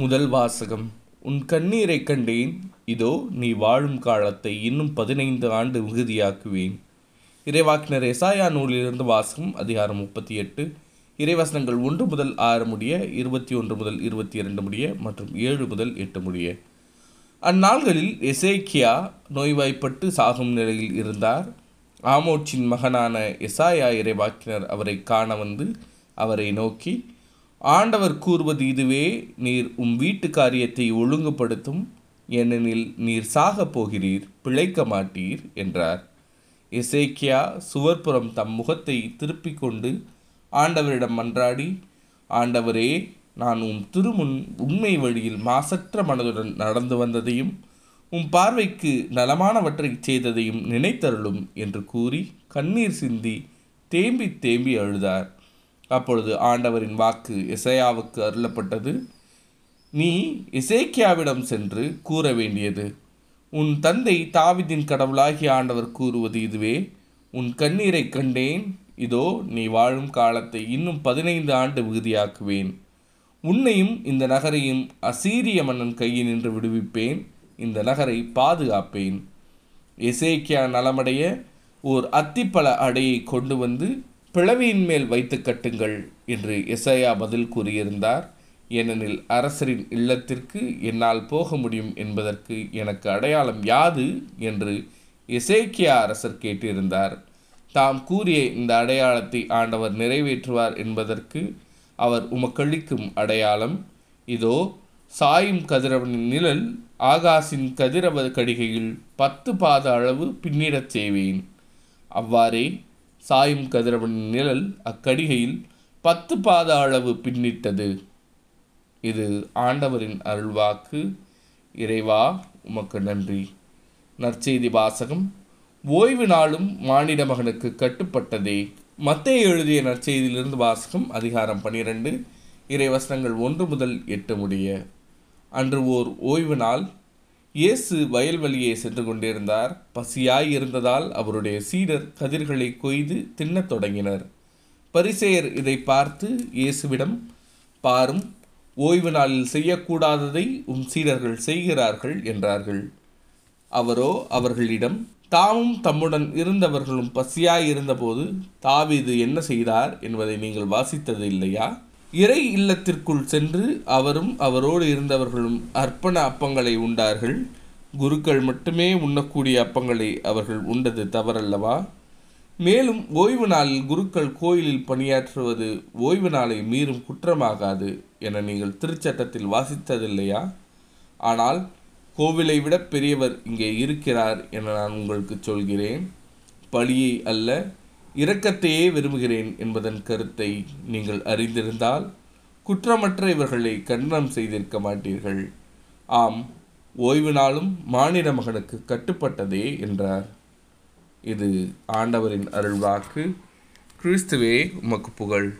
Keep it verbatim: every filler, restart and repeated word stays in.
முதல் வாசகம். உன் கண்ணீரை கண்டேன், இதோ நீ வாழும் காலத்தை இன்னும் பதினைந்து ஆண்டு மிகுதியாக்குவேன். இறைவாக்கினர் எசாயா நூலிலிருந்து வாசகம், அதிகாரம் முப்பத்தி எட்டு, இறைவசனங்கள் ஒன்று முதல் ஆறு முடிய, இருபத்தி ஒன்று முதல் இருபத்தி இரண்டு முடிய மற்றும் ஏழு முதல் எட்டு முடிய. அந்நாள்களில் எசேக்கியா நோய்வாய்ப்பட்டு சாகும் நிலையில் இருந்தார். ஆமோட்சின் மகனான எசாயா இறைவாக்கினர் அவரை காண வந்து அவரை நோக்கி, ஆண்டவர் கூறுவது இதுவே, நீர் உம் வீட்டு காரியத்தை ஒழுங்குபடுத்தும், ஏனெனில் நீர் சாக போகிறீர், பிழைக்க மாட்டீர் என்றார். எசேக்கியா சுவர்புறம் தம் முகத்தை திருப்பி கொண்டு ஆண்டவரிடம் மன்றாடி, ஆண்டவரே, நான் உம் திருமுன் உண்மை வழியில் மாசற்ற மனதுடன் நடந்து வந்ததையும் உம் பார்வைக்கு நலமானவற்றை செய்ததையும் நினைத்தருளும் என்று கூறி கண்ணீர் சிந்தி தேம்பி தேம்பி அழுதார். அப்பொழுது ஆண்டவரின் வாக்கு எசேயாவுக்கு அருளப்பட்டது, நீ எசேக்கியாவிடம் சென்று கூற வேண்டியது, உன் தந்தை தாவீதின் கடவுளாகிய ஆண்டவர் கூறுவது இதுவே, உன் கண்ணீரை கண்டேன், இதோ நீ வாழும் காலத்தை இன்னும் பதினைந்து ஆண்டு மிகுதியாக்குவேன். உன்னையும் இந்த நகரையும் அசீரிய மன்னன் கையில் நின்று விடுவிப்பேன், இந்த நகரை பாதுகாப்பேன். எசேக்கியா நலமடைய ஓர் அத்திப்பழ அடையை கொண்டு வந்து பிளவியின் மேல் வைத்து கட்டுங்கள் என்று எசாயா பதில் கூறியிருந்தார். ஏனெனில் அரசரின் இல்லத்திற்கு என்னால் போக முடியும் என்பதற்கு எனக்கு அடையாளம் யாது என்று எசேக்கியா அரசர் கேட்டிருந்தார். தாம் கூறிய இந்த அடையாளத்தை ஆண்டவர் நிறைவேற்றுவார் என்பதற்கு அவர் உமக்களிக்கும் அடையாளம், இதோ சாயும் கதிரவனின் நிழல் ஆகாசின் கதிரவ கடிகையில் பத்து பாத அளவு பின்னிடச் செய்வேன். அவ்வாறே சாயும் கதிரவனின் நிழல் அக்கடிகையில் பத்து பாத அளவு பின்னிட்டது. இது ஆண்டவரின் அருள்வாக்கு. இறைவா, உமக்கு நன்றி. நற்செய்தி வாசகம். ஓய்வு நாளும் மானிட மகனுக்கு கட்டுப்பட்டதே. மத்தேயு எழுதிய நற்செய்தியிலிருந்து வாசகம், அதிகாரம் பனிரெண்டு, இறைவசனங்கள் ஒன்று முதல் எட்டு முடிய. அன்று ஓர் ஓய்வு நாள், இயேசு வயல்வெளியே சென்று கொண்டிருந்தார். பசியாயிருந்ததால் அவருடைய சீடர் கதிர்களை கொய்து தின்னத் தொடங்கினர். பரிசேயர் இதை பார்த்து இயேசுவிடம், பாரும், ஓய்வு நாளில் செய்யக்கூடாததை உம் சீடர்கள் செய்கிறார்கள் என்றார்கள். அவரோ அவர்களிடம், தாமும் தம்முடன் இருந்தவர்களும் பசியாயிருந்தபோது தாவீது என்ன செய்தார் என்பதை நீங்கள் வாசித்தது இல்லையா? இறை இல்லத்திற்குள் சென்று அவரும் அவரோடு இருந்தவர்களும் அர்ப்பண அப்பங்களை உண்டார்கள். குருக்கள் மட்டுமே உண்ணக்கூடிய அப்பங்களை அவர்கள் உண்டது தவறல்லவா? மேலும் ஓய்வு நாளில் குருக்கள் கோயிலில் பணியாற்றுவது ஓய்வு நாளை மீறும் குற்றமாகாது என நீங்கள் திருச்சட்டத்தில் வாசித்ததில்லையா? ஆனால் கோவிலை விட பெரியவர் இங்கே இருக்கிறார் என நான் உங்களுக்கு சொல்கிறேன். பழியை அல்ல, இரக்கத்தையே விரும்புகிறேன் என்பதன் கருத்தை நீங்கள் அறிந்திருந்தால் குற்றமற்ற இவர்களை கண்டனம் செய்திருக்க மாட்டீர்கள். ஆம், ஓய்வு நாளும் மானிட மகனுக்கு கட்டுப்பட்டதே என்றார். இது ஆண்டவரின் அருள்வாக்கு. கிறிஸ்துவே, உமக்கு புகழ்.